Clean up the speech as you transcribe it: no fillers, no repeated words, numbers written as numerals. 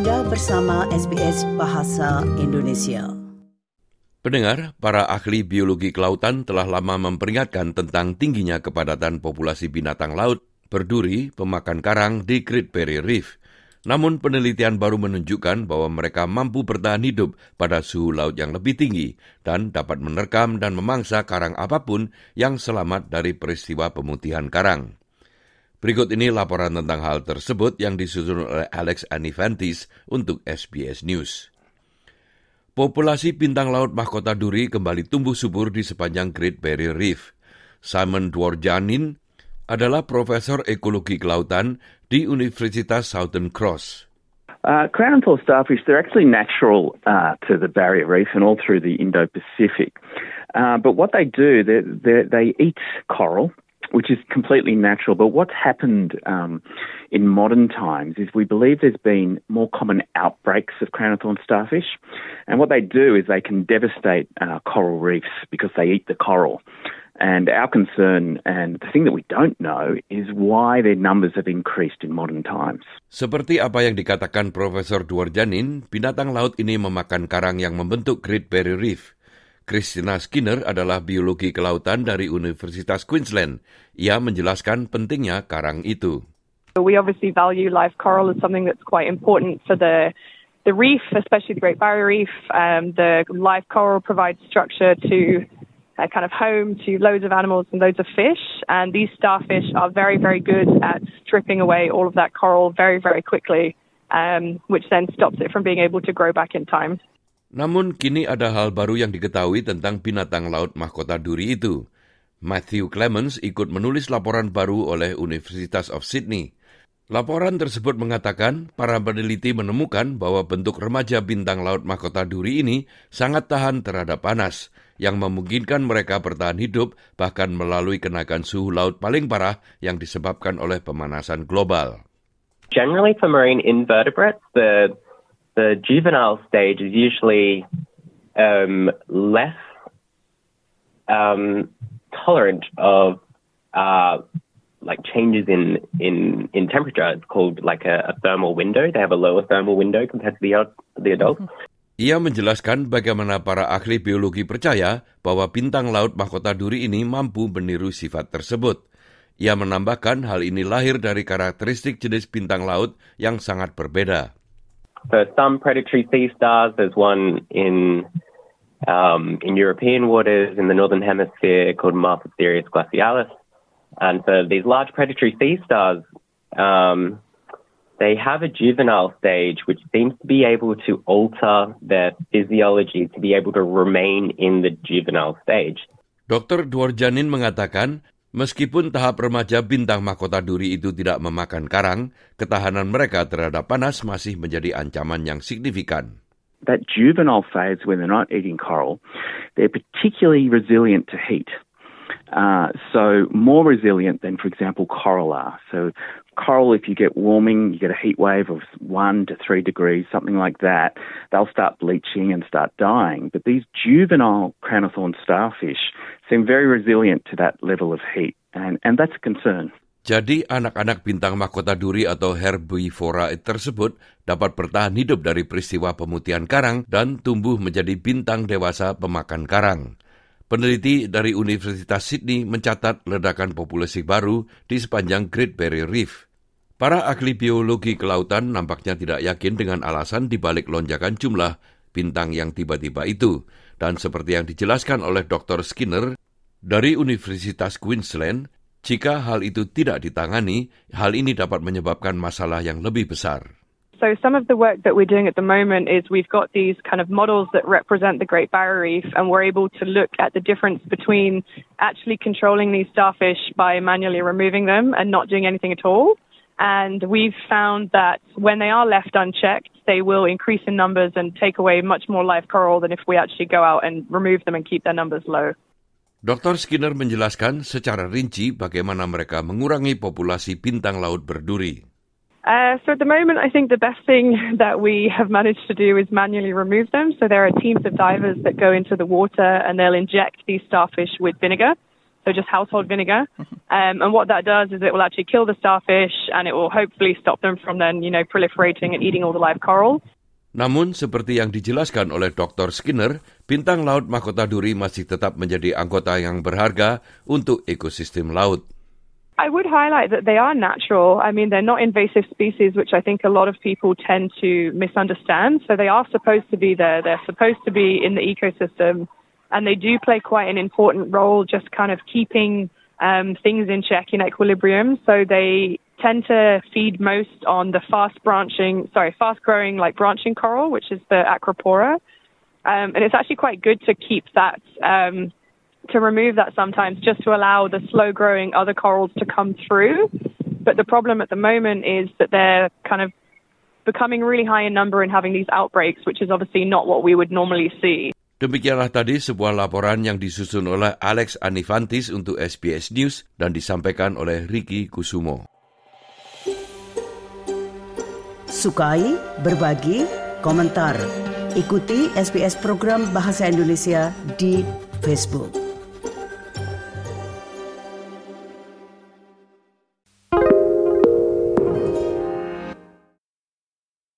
Anda bersama SBS Bahasa Indonesia. Pendengar, para ahli biologi kelautan telah lama memperingatkan tentang tingginya kepadatan populasi binatang laut, berduri, pemakan karang di Great Barrier Reef. Namun penelitian baru menunjukkan bahwa mereka mampu bertahan hidup pada suhu laut yang lebih tinggi dan dapat menerkam dan memangsa karang apapun yang selamat dari peristiwa pemutihan karang. Berikut ini laporan tentang hal tersebut yang disusun oleh Alex Anifantis untuk SBS News. Populasi bintang laut mahkota duri kembali tumbuh subur di sepanjang Great Barrier Reef. Simon Dworjanyn adalah profesor ekologi kelautan di Universitas Southern Cross. Crown of Thorns Starfish, they're actually natural to the Barrier Reef and all through the Indo-Pacific. But what they do, they eat coral, which is completely natural. But what's happened in modern times is we believe there's been more common outbreaks of crown of thorns starfish. And what they do is they can devastate coral reefs because they eat the coral. And our concern and the thing that we don't know is why their numbers have increased in modern times. Seperti apa yang dikatakan Profesor Dworjanyn, binatang laut ini memakan karang yang membentuk Great Barrier Reef. Christina Skinner adalah biologi kelautan dari Universitas Queensland. Ia menjelaskan pentingnya karang itu. We obviously value live coral as something that's quite important for the reef, especially the Great Barrier Reef. The live coral provides structure to a kind of home to loads of animals and loads of fish. And these starfish are very, very good at stripping away all of that coral very, very quickly, which then stops it from being able to grow back in time. Namun kini ada hal baru yang diketahui tentang binatang laut mahkota duri itu. Matthew Clemens ikut menulis laporan baru oleh Universitas of Sydney. Laporan tersebut mengatakan para peneliti menemukan bahwa bentuk remaja bintang laut mahkota duri ini sangat tahan terhadap panas, yang memungkinkan mereka bertahan hidup bahkan melalui kenaikan suhu laut paling parah yang disebabkan oleh pemanasan global. Generally for marine invertebrates, The juvenile stage is usually less tolerant of like changes in temperature. It's called like a thermal window. They have a lower thermal window compared to the adults. Ia menjelaskan bagaimana para ahli biologi percaya bahwa bintang laut mahkota duri ini mampu meniru sifat tersebut. Ia menambahkan hal ini lahir dari karakteristik jenis bintang laut yang sangat berbeda. For some predatory sea stars, there's one in European waters in the northern hemisphere called Macrophasterius glacialis. And for these large predatory sea stars, they have a juvenile stage which seems to be able to alter their physiology to be able to remain in the juvenile stage. Dr. Dworjanyn mengatakan, meskipun tahap remaja bintang mahkota duri itu tidak memakan karang, ketahanan mereka terhadap panas masih menjadi ancaman yang signifikan. That juvenile phase when they're not eating coral, they're particularly resilient to heat. So more resilient than, for example, coral are. So coral, if you get warming, you get a heat wave of 1 to 3 degrees, something like that, they'll start bleaching and start dying. But these juvenile crown of thorns starfish seem very resilient to that level of heat, and that's a concern. Jadi anak-anak bintang mahkota duri atau herbivora tersebut dapat bertahan hidup dari peristiwa pemutihan karang dan tumbuh menjadi bintang dewasa pemakan karang. Peneliti dari Universitas Sydney mencatat ledakan populasi baru di sepanjang Great Barrier Reef. Para ahli biologi kelautan nampaknya tidak yakin dengan alasan dibalik lonjakan jumlah bintang yang tiba-tiba itu. Dan seperti yang dijelaskan oleh Dr. Skinner dari Universitas Queensland, jika hal itu tidak ditangani, hal ini dapat menyebabkan masalah yang lebih besar. So some of the work that we're doing at the moment is we've got these kind of models that represent the Great Barrier Reef, and we're able to look at the difference between actually controlling these starfish by manually removing them and not doing anything at all. And we've found that when they are left unchecked, they will increase in numbers and take away much more live coral than if we actually go out and remove them and keep their numbers low. Dr. Skinner menjelaskan secara rinci bagaimana mereka mengurangi populasi bintang laut berduri. So at the moment, I think the best thing that we have managed to do is manually remove them. So there are teams of divers that go into the water and they'll inject these starfish with vinegar. so just household vinegar. And what that does is it will actually kill the starfish and it will hopefully stop them from then, you know, proliferating and eating all the live coral. Namun, seperti yang dijelaskan oleh Dr. Skinner, bintang laut mahkota duri masih tetap menjadi anggota yang berharga untuk ekosistem laut. I would highlight that they are natural. I mean, they're not invasive species, which I think a lot of people tend to misunderstand. So they are supposed to be there. They're supposed to be in the ecosystem. And they do play quite an important role, just kind of keeping things in check, in equilibrium. So they tend to feed most on the fast growing, like branching coral, which is the Acropora. And it's actually quite good to keep that, to remove that sometimes just to allow the slow growing other corals to come through. But the problem at the moment is that they're kind of becoming really high in number and having these outbreaks, which is obviously not what we would normally see. Demikianlah tadi sebuah laporan yang disusun oleh Alex Anifantis untuk SBS News dan disampaikan oleh Ricky Kusumo. Sukai, berbagi, komentar. Ikuti SBS program Bahasa Indonesia di Facebook.